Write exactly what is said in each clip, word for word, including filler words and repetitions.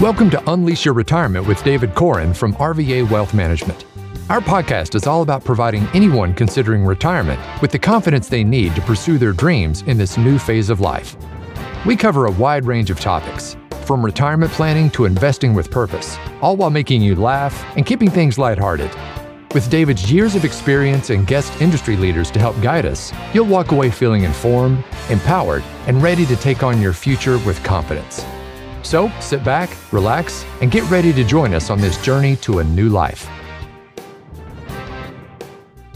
Welcome to Unleash Your Retirement with David Koren from R V A Wealth Management. Our podcast is all about providing anyone considering retirement with the confidence they need to pursue their dreams in this new phase of life. We cover a wide range of topics, from retirement planning to investing with purpose, all while making you laugh and keeping things lighthearted. With David's years of experience and guest industry leaders to help guide us, you'll walk away feeling informed, empowered, and ready to take on your future with confidence. So sit back, relax, and get ready to join us on this journey to a new life.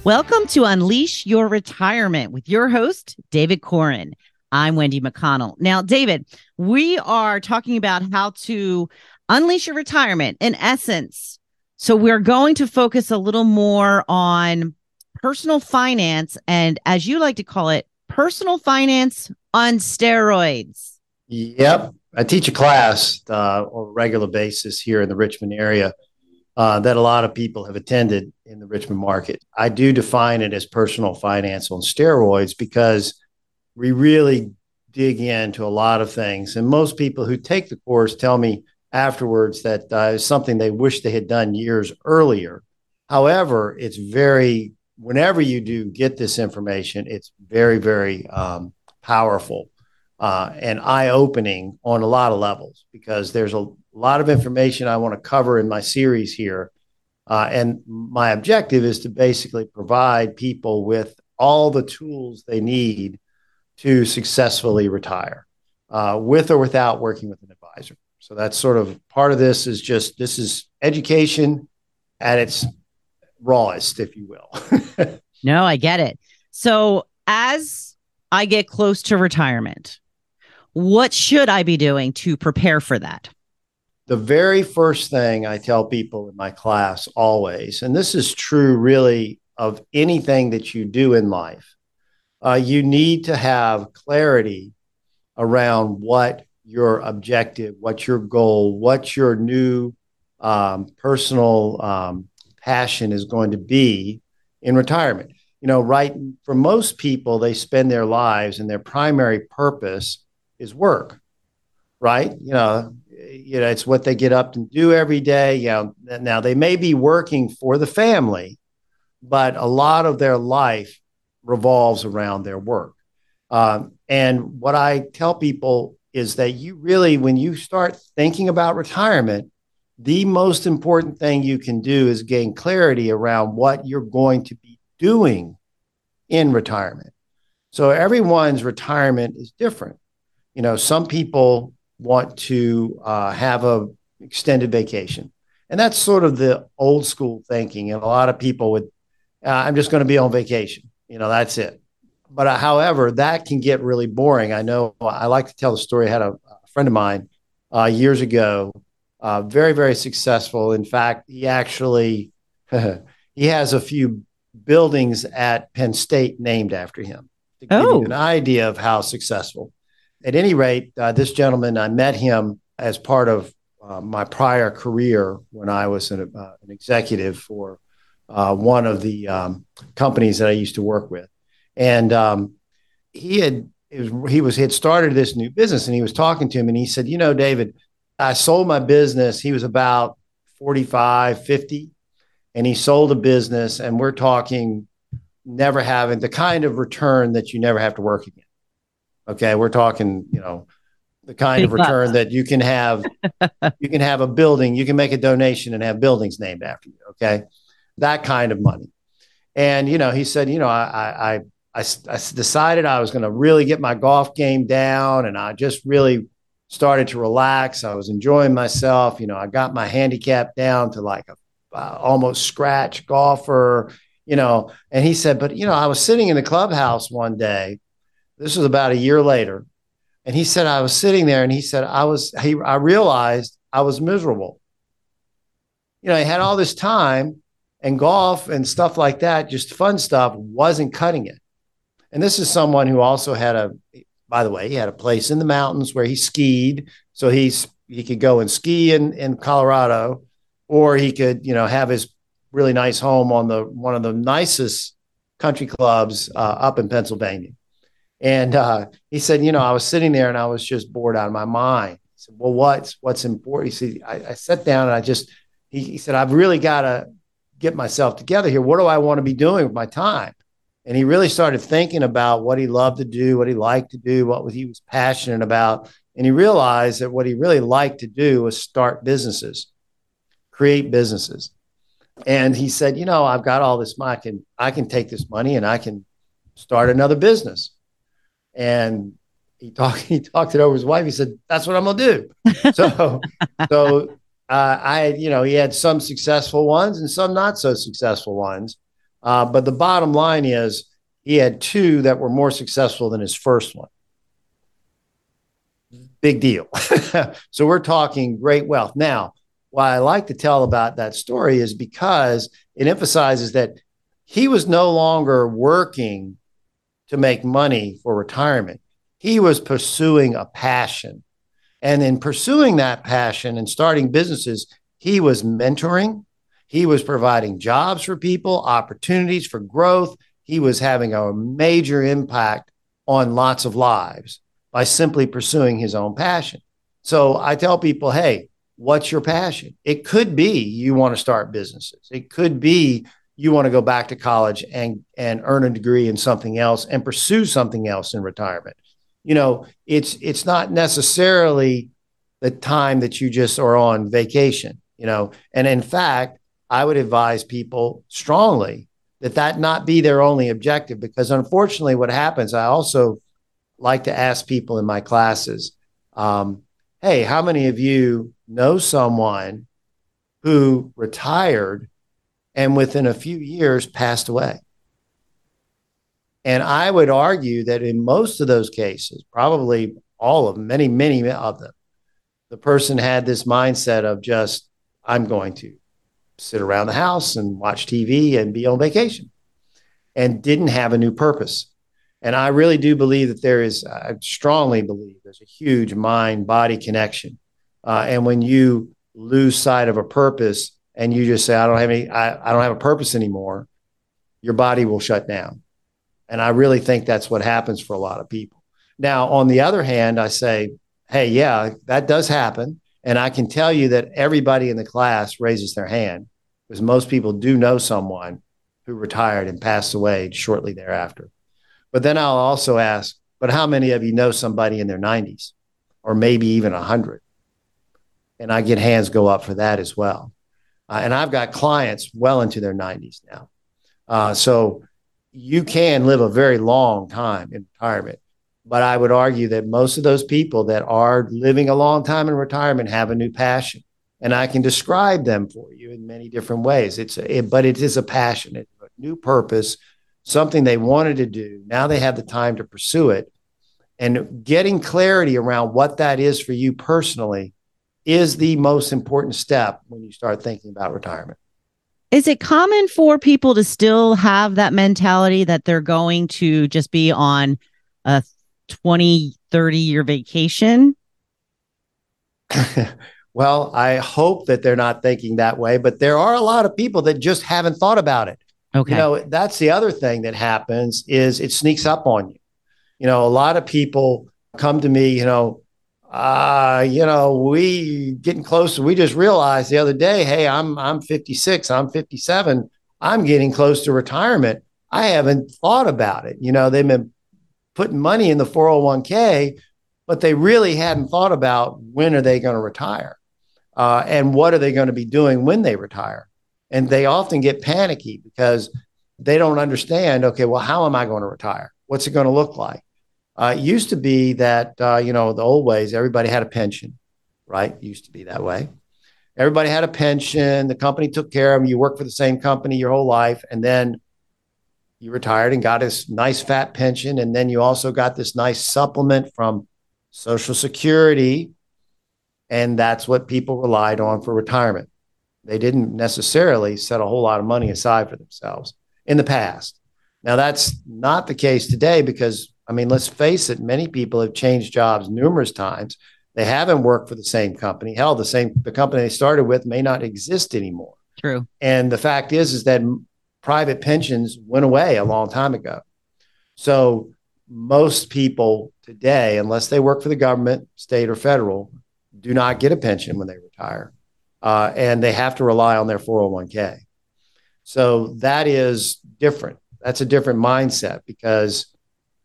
Welcome to Unleash Your Retirement with your host, David Koren. I'm Wendy McConnell. Now, David, we are talking about how to unleash your retirement in essence. So we're going to focus a little more on personal finance and, as you like to call it, personal finance on steroids. Yep. I teach a class uh, on a regular basis here in the Richmond area uh, that a lot of people have attended in the Richmond market. I do define it as personal finance on steroids because we really dig into a lot of things. And most people who take the course tell me afterwards that uh, it's something they wish they had done years earlier. However, it's very, whenever you do get this information, it's very, very um, powerful. Uh, and eye-opening on a lot of levels because there's a lot of information I want to cover in my series here. Uh, and my objective is to basically provide people with all the tools they need to successfully retire uh, with or without working with an advisor. So that's sort of part of this is just, this is education at its rawest, if you will. No, I get it. So as I get close to retirement, what should I be doing to prepare for that? The very first thing I tell people in my class always, and this is true really of anything that you do in life, uh, you need to have clarity around what your objective, what your goal, what your new um, personal um, passion is going to be in retirement. You know, right, for most people, they spend their lives and their primary purpose is work, right? You know, you know, it's what they get up and do every day. You know, now they may be working for the family, but a lot of their life revolves around their work. Um, and what I tell people is that you really, when you start thinking about retirement, the most important thing you can do is gain clarity around what you're going to be doing in retirement. So everyone's retirement is different. You know, some people want to uh, have a extended vacation, and that's sort of the old school thinking. And a lot of people would, uh, I'm just going to be on vacation. You know, that's it. But uh, however, that can get really boring. I know I like to tell the story. I had a, a friend of mine uh, years ago, uh, very, very successful. In fact, he actually, he has a few buildings at Penn State named after him to give oh. you an idea of how successful. At any rate, uh, this gentleman, I met him as part of uh, my prior career when I was an, uh, an executive for uh, one of the um, companies that I used to work with. And um, he had it was, he was he had started this new business, and he was talking to him, and he said, you know, David, I sold my business. He was about forty-five, fifty, and he sold a business, and we're talking never having the kind of return that you never have to work again. Okay, we're talking, you know, the kind of return that you can have, you can have a building, you can make a donation and have buildings named after you. Okay, that kind of money. And, you know, he said, you know, I I I, I decided I was going to really get my golf game down, and I just really started to relax. I was enjoying myself. You know, I got my handicap down to like a uh, almost scratch golfer, you know. And he said, but, you know, I was sitting in the clubhouse one day. This was about a year later. And he said, I was sitting there and he said, I was, he, I realized I was miserable. You know, I had all this time and golf and stuff like that, just fun stuff, wasn't cutting it. And this is someone who also had a, by the way, he had a place in the mountains where he skied. So he's, he could go and ski in, in Colorado, or he could, you know, have his really nice home on the, one of the nicest country clubs uh, up in Pennsylvania. And uh, he said, you know, I was sitting there and I was just bored out of my mind. He said, well, what's, what's important? He said, I, I sat down and I just, he, he said, I've really got to get myself together here. What do I want to be doing with my time? And he really started thinking about what he loved to do, what he liked to do, what he was passionate about. And he realized that what he really liked to do was start businesses, create businesses. And he said, you know, I've got all this money. I can, I can take this money and I can start another business. And he talked, he talked it over his wife. He said, that's what I'm going to do. So, so uh, I, you know, he had some successful ones and some not so successful ones. Uh, but the bottom line is he had two that were more successful than his first one. Big deal. So we're talking great wealth. Now, why I like to tell about that story is because it emphasizes that he was no longer working to make money for retirement. He was pursuing a passion. And in pursuing that passion and starting businesses, he was mentoring. He was providing jobs for people, opportunities for growth. He was having a major impact on lots of lives by simply pursuing his own passion. So I tell people, hey, what's your passion? It could be you want to start businesses. It could be you want to go back to college and, and earn a degree in something else and pursue something else in retirement. You know, it's it's not necessarily the time that you just are on vacation, you know, and in fact, I would advise people strongly that that not be their only objective, because unfortunately what happens, I also like to ask people in my classes, um, hey, how many of you know someone who retired and within a few years passed away? And I would argue that in most of those cases, probably all of them, many, many of them, the person had this mindset of just, I'm going to sit around the house and watch T V and be on vacation, and didn't have a new purpose. And I really do believe that there is, I strongly believe there's a huge mind-body connection. Uh, and when you lose sight of a purpose and you just say, I don't have any, I, I don't have a purpose anymore, your body will shut down. And I really think that's what happens for a lot of people. Now, on the other hand, I say, hey, yeah, that does happen. And I can tell you that everybody in the class raises their hand, because most people do know someone who retired and passed away shortly thereafter. But then I'll also ask, but how many of you know somebody in their nineties or maybe even one hundred? And I get hands go up for that as well. Uh, and I've got clients well into their nineties now. Uh, so you can live a very long time in retirement. But I would argue that most of those people that are living a long time in retirement have a new passion. And I can describe them for you in many different ways. It's a, it, but it is a passion, a new purpose, something they wanted to do. Now they have the time to pursue it. And getting clarity around what that is for you personally is the most important step when you start thinking about retirement. Is it common for people to still have that mentality that they're going to just be on a twenty, thirty year vacation? Well, I hope that they're not thinking that way, but there are a lot of people that just haven't thought about it. Okay. You know, that's the other thing that happens is it sneaks up on you. You know, a lot of people come to me, you know, uh, you know, we getting close. We just realized the other day, hey, I'm, I'm fifty-six, I'm fifty-seven. I'm getting close to retirement. I haven't thought about it. You know, they've been putting money in the four oh one k, but they really hadn't thought about when are they going to retire uh, and what are they going to be doing when they retire. And they often get panicky because they don't understand, okay, well, how am I going to retire? What's it going to look like? Uh, it used to be that, uh, you know, the old ways, everybody had a pension, right? It used to be that way. Everybody had a pension. The company took care of them. You worked for the same company your whole life. And then you retired and got this nice fat pension. And then you also got this nice supplement from Social Security. And that's what people relied on for retirement. They didn't necessarily set a whole lot of money aside for themselves in the past. Now, that's not the case today because, I mean, let's face it, many people have changed jobs numerous times. They haven't worked for the same company. Hell, the same the company they started with may not exist anymore. True. And the fact is, is that private pensions went away a long time ago. So most people today, unless they work for the government, state or federal, do not get a pension when they retire, uh, and they have to rely on their four oh one k. So that is different. That's a different mindset because,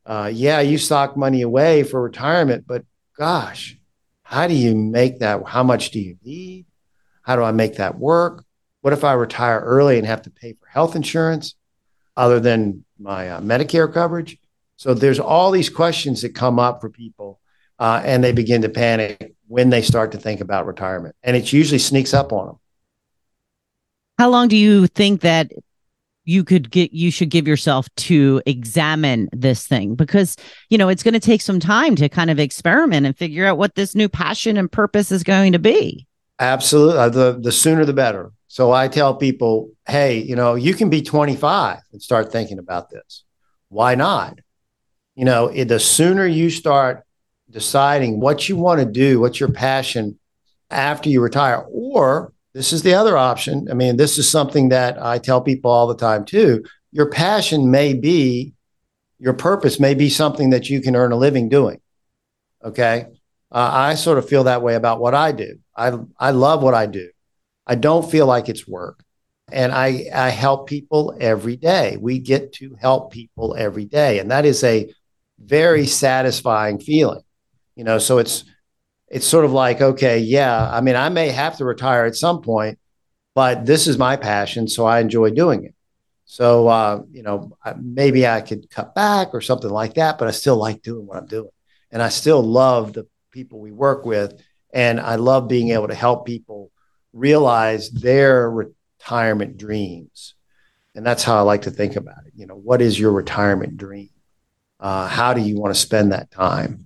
uh, yeah, you sock money away for retirement, but gosh, how do you make that? How much do you need? How do I make that work? What if I retire early and have to pay for health insurance other than my uh, Medicare coverage? So there's all these questions that come up for people, uh, and they begin to panic when they start to think about retirement. And it usually sneaks up on them. How long do you think that you could get, you should give yourself to examine this thing? Because, you know, it's going to take some time to kind of experiment and figure out what this new passion and purpose is going to be. Absolutely. Uh, the, the sooner the better. So I tell people, hey, you know, you can be twenty-five and start thinking about this. Why not? You know, it, the sooner you start deciding what you want to do, what's your passion after you retire, or this is the other option. I mean, this is something that I tell people all the time too. Your passion may be, your purpose may be something that you can earn a living doing. Okay. Uh, I sort of feel that way about what I do. I I love what I do. I don't feel like it's work. And I, I help people every day. We get to help people every day. And that is a very satisfying feeling, you know? So it's, it's sort of like, okay, yeah, I mean, I may have to retire at some point, but this is my passion. So I enjoy doing it. So, uh, you know, maybe I could cut back or something like that, but I still like doing what I'm doing. And I still love the people we work with. And I love being able to help people realize their retirement dreams. And that's how I like to think about it. You know, what is your retirement dream? Uh, how do you want to spend that time?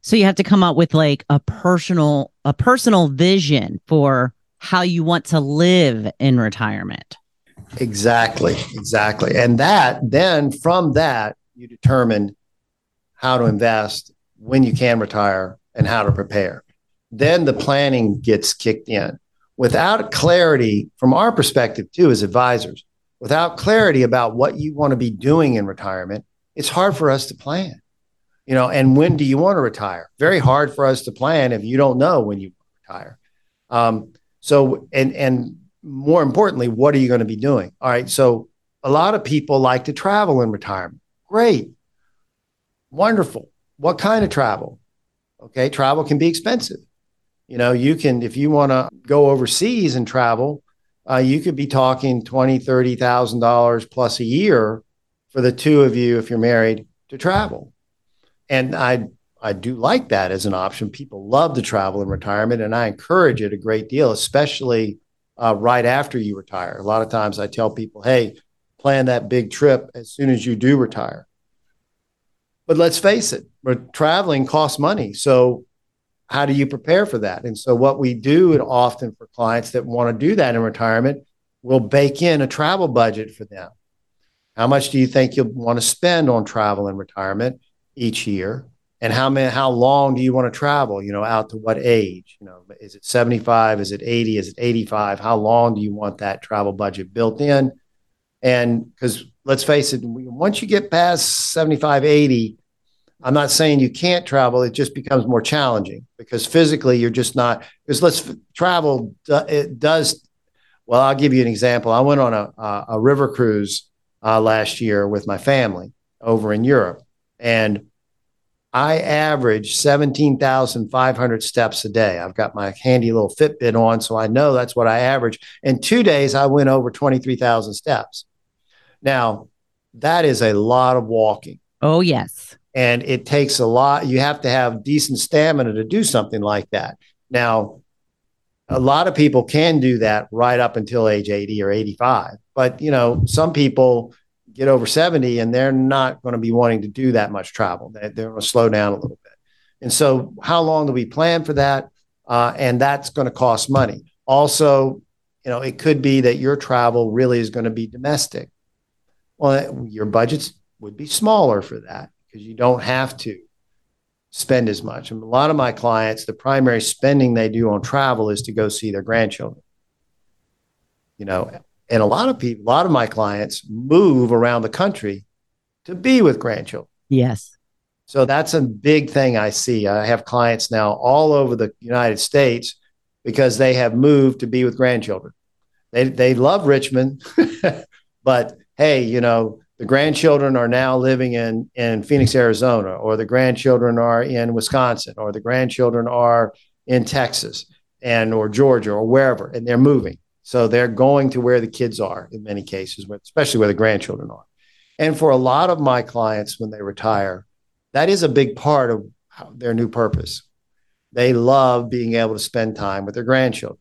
So you have to come up with like a personal, a personal vision for how you want to live in retirement. Exactly. Exactly. And that then from that, you determine how to invest, when you can retire, and how to prepare. Then the planning gets kicked in. Without clarity, from our perspective too, as advisors, without clarity about what you want to be doing in retirement, it's hard for us to plan. You know, and when do you want to retire? Very hard for us to plan if you don't know when you retire. Um, so, and and more importantly, what are you going to be doing? All right. So a lot of people like to travel in retirement. Great. Wonderful. What kind of travel? Okay. Travel can be expensive. You know, you can, if you want to go overseas and travel, uh, you could be talking twenty thousand dollars, thirty thousand dollars plus a year for the two of you, if you're married, to travel. And I I do like that as an option. People love to travel in retirement, and I encourage it a great deal, especially uh, right after you retire. A lot of times I tell people, hey, plan that big trip as soon as you do retire. But let's face it, traveling costs money. So how do you prepare for that? And so what we do, and often for clients that want to do that in retirement, we'll bake in a travel budget for them. How much do you think you'll want to spend on travel in retirement each year? And how many, how long do you want to travel? You know, out to what age? You know, is it seventy-five? Is it eighty? Is it eighty-five? How long do you want that travel budget built in? And because let's face it, once you get past seventy-five, eighty, I'm not saying you can't travel. It just becomes more challenging because physically you're just not, because let's travel. It does. Well, I'll give you an example. I went on a, a river cruise uh, last year with my family over in Europe. And I average seventeen thousand five hundred steps a day. I've got my handy little Fitbit on, so I know that's what I average. In two days, I went over twenty-three thousand steps. Now, that is a lot of walking. Oh, yes. And it takes a lot. You have to have decent stamina to do something like that. Now, a lot of people can do that right up until age eighty or eighty-five. But, you know, some people get over seventy and they're not going to be wanting to do that much travel. They're going to slow down a little bit. And so how long do we plan for that? Uh, and that's going to cost money. Also, you know, it could be that your travel really is going to be domestic. Well, your budgets would be smaller for that because you don't have to spend as much. And a lot of my clients, the primary spending they do on travel is to go see their grandchildren, you know. And a lot of people, a lot of my clients move around the country to be with grandchildren. Yes. So that's a big thing I see. I have clients now all over the United States because they have moved to be with grandchildren. They they love Richmond, but hey, you know, the grandchildren are now living in, in Phoenix, Arizona, or the grandchildren are in Wisconsin, or the grandchildren are in Texas and or Georgia or wherever, and they're moving. So they're going to where the kids are in many cases, especially where the grandchildren are. And for a lot of my clients, when they retire, that is a big part of their new purpose. They love being able to spend time with their grandchildren,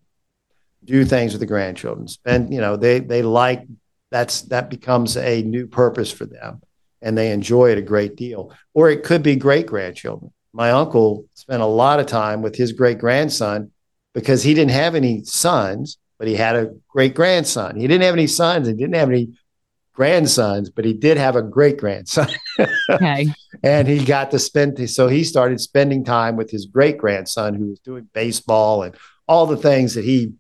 do things with the grandchildren, spend, you know, they they like That's that becomes a new purpose for them, and they enjoy it a great deal. Or it could be great grandchildren. My uncle spent a lot of time with his great grandson because he didn't have any sons, but he had a great grandson. He didn't have any sons. He didn't have any grandsons, but he did have a great grandson. Okay. And he got to spend. So he started spending time with his great grandson, who was doing baseball and all the things that he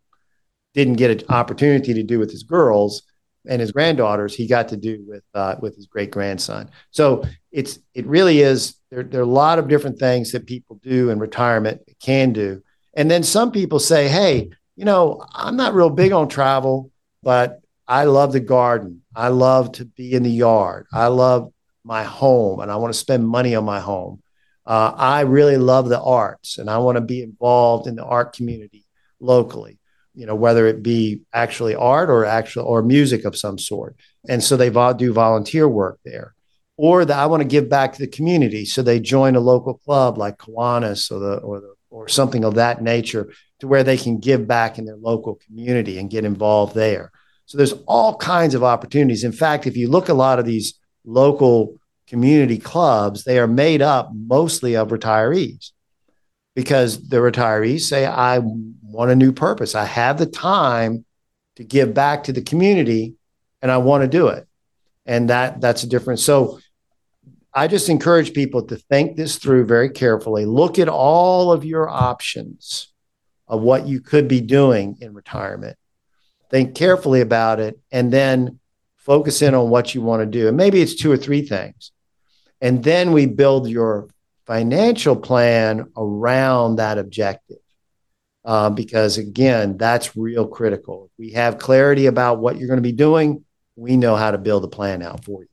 didn't get an opportunity to do with his girls and his granddaughters, he got to do with uh, with his great grandson. So it's it really is, there, there are a lot of different things that people do in retirement, can do. And then some people say, hey, you know, I'm not real big on travel, but I love the garden. I love to be in the yard. I love my home, and I want to spend money on my home. Uh, I really love the arts, and I want to be involved in the art community locally, you know, whether it be actually art or actual or music of some sort. And so they vo- do volunteer work there. Or that I want to give back to the community. So they join a local club like Kiwanis or the, or the, or something of that nature, to where they can give back in their local community and get involved there. So there's all kinds of opportunities. In fact, if you look, a lot of these local community clubs, they are made up mostly of retirees, because the retirees say, I want a new purpose. I have the time to give back to the community, and I want to do it. And that that's a difference. So I just encourage people to think this through very carefully. Look at all of your options of what you could be doing in retirement. Think carefully about it, and then focus in on what you want to do. And maybe it's two or three things. And then we build your financial plan around that objective. Uh, because again, that's real critical. If we have clarity about what you're going to be doing, we know how to build a plan out for you.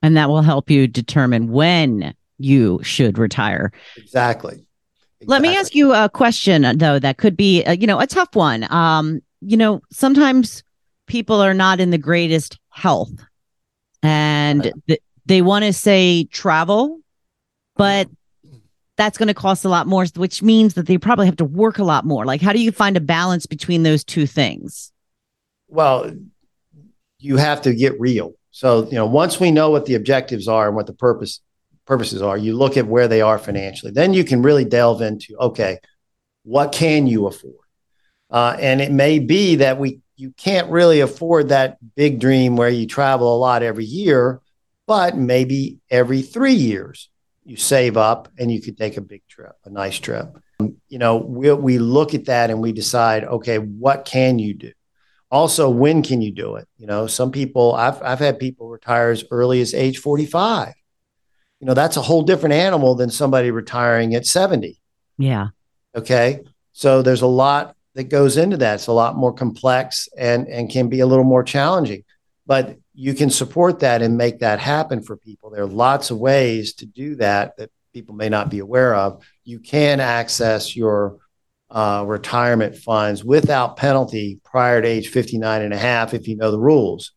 And that will help you determine when you should retire. Exactly. exactly. Let me ask you a question, though, that could be, uh, you know, a tough one. Um, you know, sometimes people are not in the greatest health, and right. th- they want to say travel, but that's going to cost a lot more, which means that they probably have to work a lot more. Like, how do you find a balance between those two things? Well, you have to get real. So, you know, once we know what the objectives are and what the purpose purposes are, you look at where they are financially. Then you can really delve into, okay, what can you afford? Uh, and it may be that we you can't really afford that big dream where you travel a lot every year, but maybe every three years. You save up and you could take a big trip, a nice trip. You know, we we look at that and we decide, okay, what can you do? Also, when can you do it? You know, some people, I've I've had people retire as early as age forty-five. You know, that's a whole different animal than somebody retiring at seventy. Yeah. Okay. So there's a lot that goes into that. It's a lot more complex and and can be a little more challenging. But you can support that and make that happen for people. There are lots of ways to do that that people may not be aware of. You can access your uh, retirement funds without penalty prior to age fifty-nine and a half if you know the rules,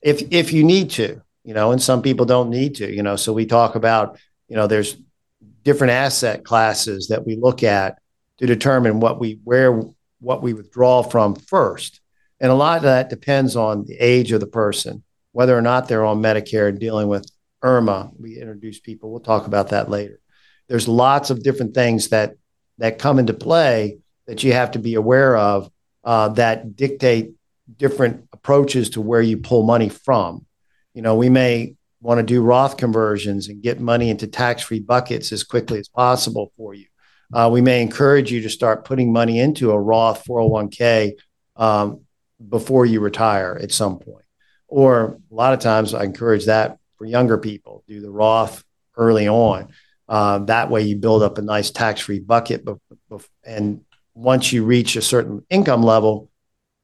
if if you need to, you know, and some people don't need to, you know. So we talk about, you know, there's different asset classes that we look at to determine what we where what we withdraw from first. And a lot of that depends on the age of the person, whether or not they're on Medicare and dealing with Irma. We introduce people. We'll talk about that later. There's lots of different things that that come into play that you have to be aware of uh, that dictate different approaches to where you pull money from. You know, we may want to do Roth conversions and get money into tax-free buckets as quickly as possible for you. Uh, we may encourage you to start putting money into a Roth four oh one k um, before you retire at some point. Or a lot of times I encourage that for younger people, do the Roth early on. Uh, that way you build up a nice tax-free bucket. And once you reach a certain income level,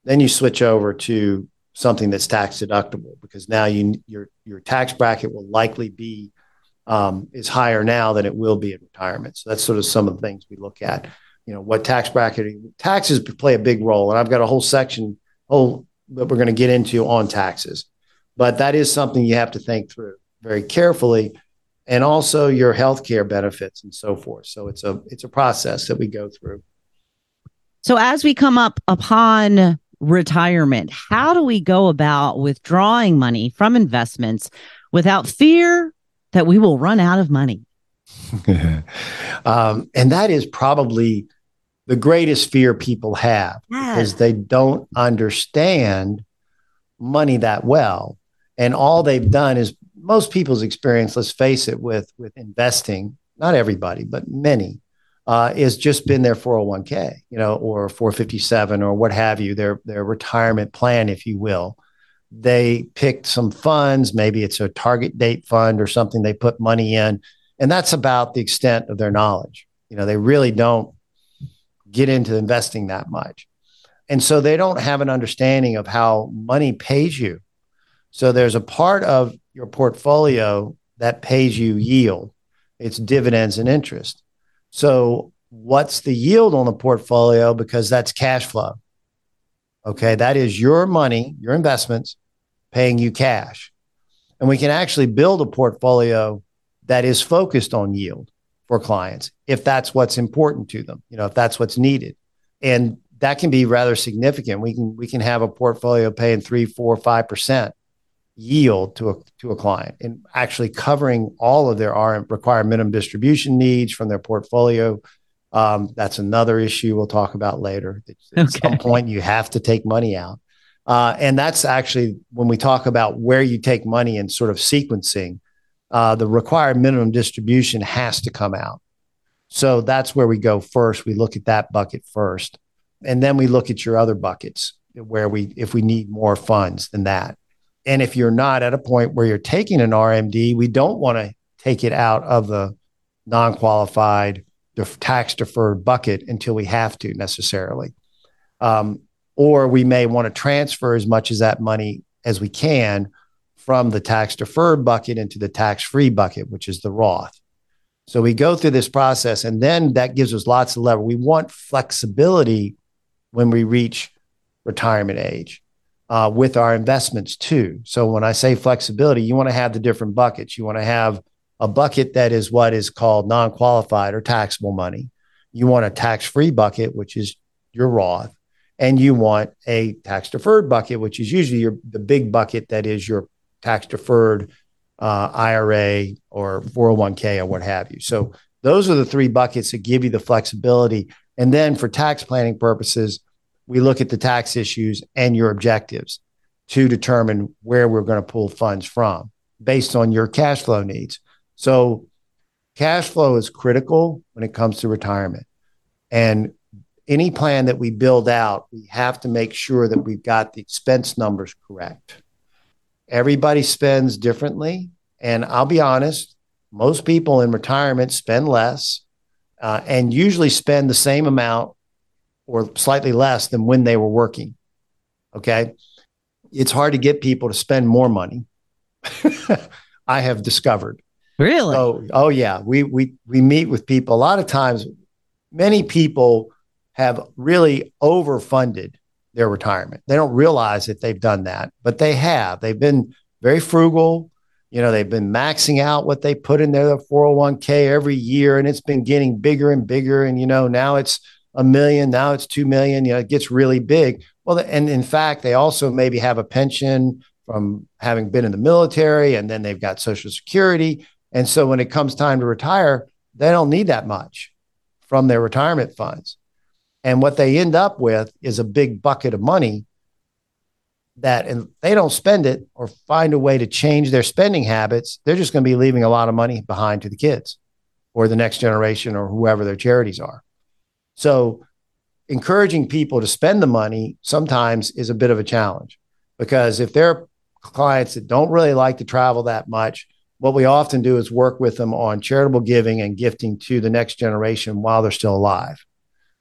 then you switch over to something that's tax deductible, because now you, your your tax bracket will likely be um, is higher now than it will be in retirement. So that's sort of some of the things we look at. You know, what tax bracket, taxes play a big role. And I've got a whole section whole that we're going to get into on taxes. But that is something you have to think through very carefully, and also your healthcare benefits and so forth. So it's a it's a process that we go through. So as we come up upon retirement, how do we go about withdrawing money from investments without fear that we will run out of money? um, and that is probably the greatest fear people have, yeah. because they don't understand money that well. And all they've done is most people's experience, let's face it, with, with investing, not everybody, but many, uh, is just been their four oh one k, you know, or four fifty-seven or what have you, their, their retirement plan, if you will. They picked some funds, maybe it's a target date fund or something they put money in. And that's about the extent of their knowledge. You know, they really don't get into investing that much. And so they don't have an understanding of how money pays you. So there's a part of your portfolio that pays you yield. It's dividends and interest. So what's the yield on the portfolio? Because that's cash flow. Okay, that is your money, your investments, paying you cash. And we can actually build a portfolio that is focused on yield for clients, if that's what's important to them, you know, if that's what's needed. And that can be rather significant. We can we can have a portfolio paying three, four, five percent yield to a to a client, and actually covering all of their required minimum distribution needs from their portfolio. Um, that's another issue we'll talk about later. At okay. some point, you have to take money out, uh, and that's actually when we talk about where you take money and sort of sequencing. Uh, the required minimum distribution has to come out. So that's where we go first. We look at that bucket first, and then we look at your other buckets where we, if we need more funds than that. And if you're not at a point where you're taking an R M D, we don't want to take it out of the non-qualified def- tax deferred bucket until we have to necessarily. Um, or we may want to transfer as much as that money as we can from the tax deferred bucket into the tax free bucket, which is the Roth. So we go through this process, and then that gives us lots of leverage. We want flexibility when we reach retirement age uh, with our investments too. So when I say flexibility, you want to have the different buckets. You want to have a bucket that is what is called non-qualified or taxable money. You want a tax free bucket, which is your Roth. And you want a tax deferred bucket, which is usually your, the big bucket that is your tax-deferred uh, I R A or four oh one k or what have you. So those are the three buckets that give you the flexibility. And then for tax planning purposes, we look at the tax issues and your objectives to determine where we're going to pull funds from based on your cash flow needs. So cash flow is critical when it comes to retirement. And any plan that we build out, we have to make sure that we've got the expense numbers correct. Everybody spends differently. And I'll be honest, most people in retirement spend less uh, and usually spend the same amount or slightly less than when they were working. Okay. It's hard to get people to spend more money. I have discovered. Really? So, oh yeah. We, we, we meet with people a lot of times. Many people have really overfunded their retirement. They don't realize that they've done that, but they have. They've been very frugal. You know, they've been maxing out what they put in their four oh one k every year, and it's been getting bigger and bigger. And, you know, now it's a million, now it's two million, you know, it gets really big. Well, and in fact, they also maybe have a pension from having been in the military, and then they've got Social Security. And so when it comes time to retire, they don't need that much from their retirement funds. And what they end up with is a big bucket of money that, and they don't spend it or find a way to change their spending habits, they're just going to be leaving a lot of money behind to the kids or the next generation or whoever their charities are. So encouraging people to spend the money sometimes is a bit of a challenge, because if they're clients that don't really like to travel that much, what we often do is work with them on charitable giving and gifting to the next generation while they're still alive,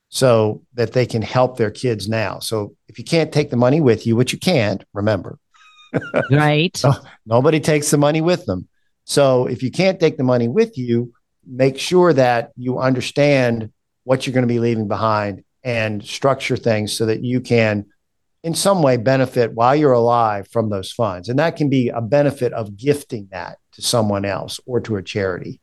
so that they can help their kids now. So if you can't take the money with you, which you can't, remember. Right. So nobody takes the money with them. So if you can't take the money with you, make sure that you understand what you're going to be leaving behind and structure things so that you can in some way benefit while you're alive from those funds. And that can be a benefit of gifting that to someone else or to a charity.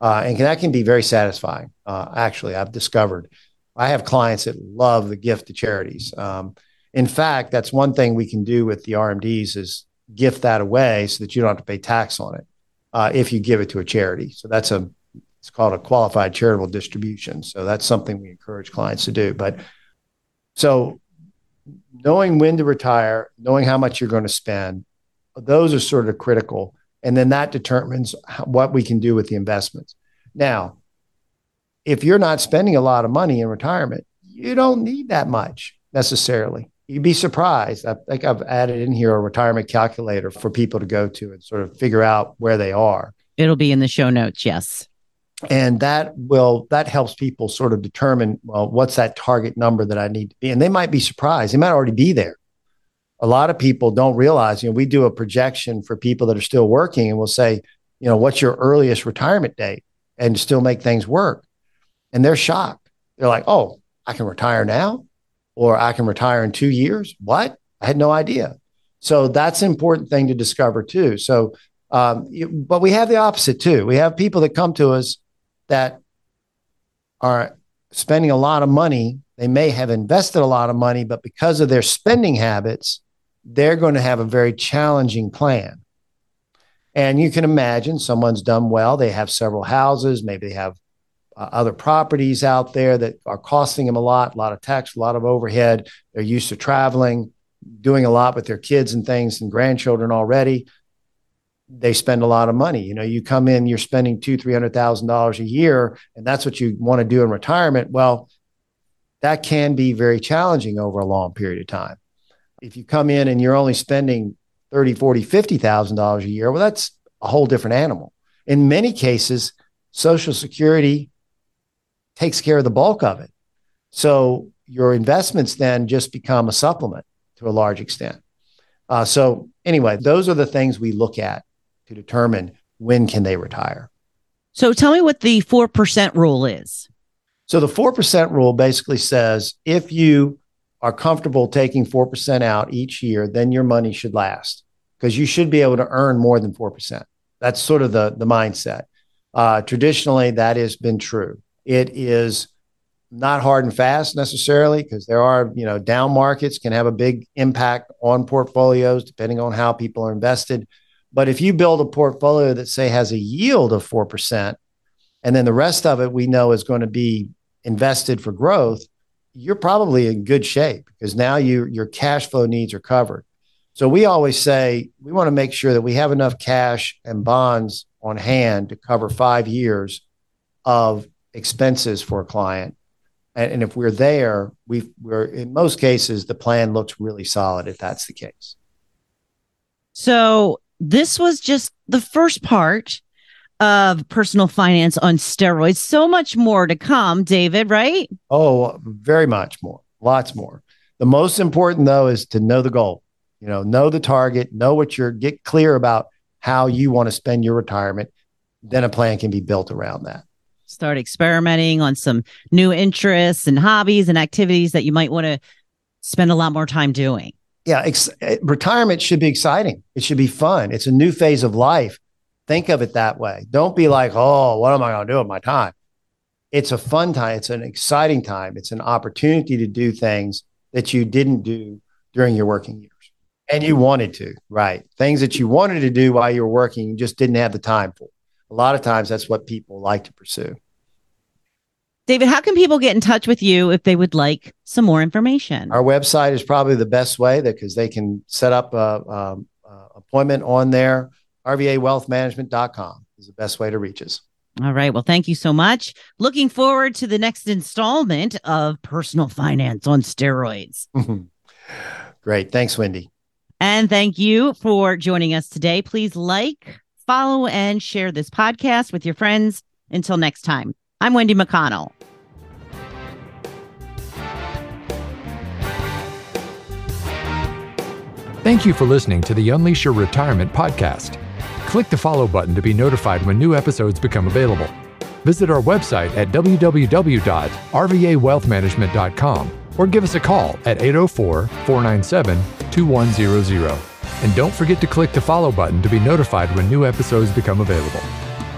Uh, and that can be very satisfying. Uh, actually, I've discovered I have clients that love the gift to charities. Um, in fact, that's one thing we can do with the R M Ds is gift that away so that you don't have to pay tax on it uh, if you give it to a charity. So that's a, it's called a qualified charitable distribution. So that's something we encourage clients to do. But so knowing when to retire, knowing how much you're going to spend, those are sort of critical. And then that determines how, what we can do with the investments. Now, if you're not spending a lot of money in retirement, you don't need that much necessarily. You'd be surprised. I think I've added in here a retirement calculator for people to go to and sort of figure out where they are. It'll be in the show notes. Yes. And that will, that helps people sort of determine, well, what's that target number that I need to be? And they might be surprised. They might already be there. A lot of people don't realize, you know, we do a projection for people that are still working and we'll say, you know, what's your earliest retirement date and still make things work. And they're shocked. They're like, oh, I can retire now, or I can retire in two years. What? I had no idea. So that's an important thing to discover too. So, um, but we have the opposite too. We have people that come to us that are spending a lot of money. They may have invested a lot of money, but because of their spending habits, they're going to have a very challenging plan. And you can imagine someone's done well. They have several houses. Maybe they have Uh, other properties out there that are costing them a lot, a lot of tax, a lot of overhead. They're used to traveling, doing a lot with their kids and things and grandchildren already. They spend a lot of money. You know, you come in, you're spending two, three hundred thousand dollars a year, and that's what you want to do in retirement. Well, that can be very challenging over a long period of time. If you come in and you're only spending thirty thousand dollars, forty thousand dollars, fifty thousand dollars a year, well, that's a whole different animal. In many cases, Social Security takes care of the bulk of it. So your investments then just become a supplement to a large extent. Uh, so anyway, those are the things we look at to determine when can they retire. So tell me what the four percent rule is. So the four percent rule basically says if you are comfortable taking four percent out each year, then your money should last because you should be able to earn more than four percent. That's sort of the, the mindset. Uh, traditionally, that has been true. It is not hard and fast necessarily because there are, you know, down markets can have a big impact on portfolios depending on how people are invested. But if you build a portfolio that, say, has a yield of four percent, and then the rest of it we know is going to be invested for growth, you're probably in good shape because now you, your cash flow needs are covered. So we always say we want to make sure that we have enough cash and bonds on hand to cover five years of expenses for a client. And, and if we're there, we've, we're in most cases, the plan looks really solid if that's the case. So this was just the first part of personal finance on steroids. So much more to come, David, right? Oh, very much more. Lots more. The most important though is to know the goal, you know, know the target, know what you're, get clear about how you want to spend your retirement. Then a plan can be built around that. Start experimenting on some new interests and hobbies and activities that you might want to spend a lot more time doing. Yeah. Ex- retirement should be exciting. It should be fun. It's a new phase of life. Think of it that way. Don't be like, oh, what am I going to do with my time? It's a fun time. It's an exciting time. It's an opportunity to do things that you didn't do during your working years. And you wanted to, right? Things that you wanted to do while you were working, you just didn't have the time for. A lot of times that's what people like to pursue. David, how can people get in touch with you if they would like some more information? Our website is probably the best way because they can set up an appointment on there. R V A wealth management dot com is the best way to reach us. All right. Well, thank you so much. Looking forward to the next installment of Personal Finance on Steroids. Great. Thanks, Wendy. And thank you for joining us today. Please like, follow and share this podcast with your friends. Until next time, I'm Wendy McConnell. Thank you for listening to the Unleash Your Retirement podcast. Click the follow button to be notified when new episodes become available. Visit our website at w w w dot r v a wealth management dot com or give us a call at eight oh four, four nine seven, two one zero zero. And don't forget to click the follow button to be notified when new episodes become available.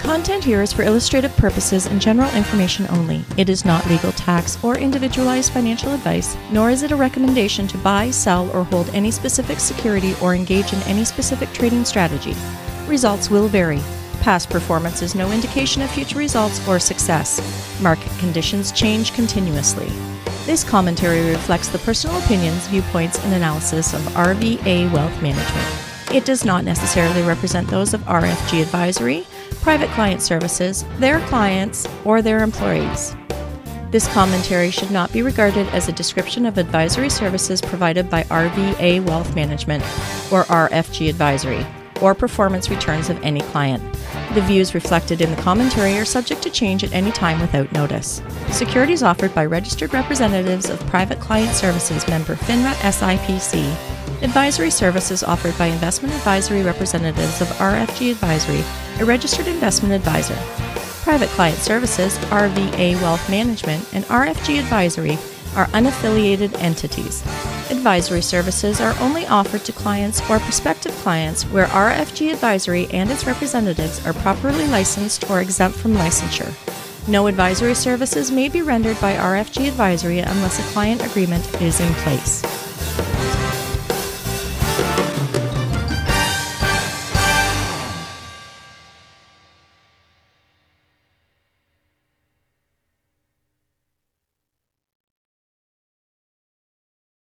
Content here is for illustrative purposes and general information only. It is not legal, tax, or individualized financial advice, nor is it a recommendation to buy, sell, or hold any specific security or engage in any specific trading strategy. Results will vary. Past performance is no indication of future results or success. Market conditions change continuously. This commentary reflects the personal opinions, viewpoints, and analysis of R V A Wealth Management. It does not necessarily represent those of R F G Advisory, Private Client Services, their clients, or their employees. This commentary should not be regarded as a description of advisory services provided by R V A Wealth Management or R F G Advisory, or performance returns of any client. The views reflected in the commentary are subject to change at any time without notice. Securities offered by registered representatives of Private Client Services, member FINRA S I P C. Advisory services offered by investment advisory representatives of R F G Advisory, a registered investment advisor. Private Client Services, R V A Wealth Management, and R F G Advisory are unaffiliated entities. Advisory services are only offered to clients or prospective clients where R F G Advisory and its representatives are properly licensed or exempt from licensure. No advisory services may be rendered by R F G Advisory unless a client agreement is in place.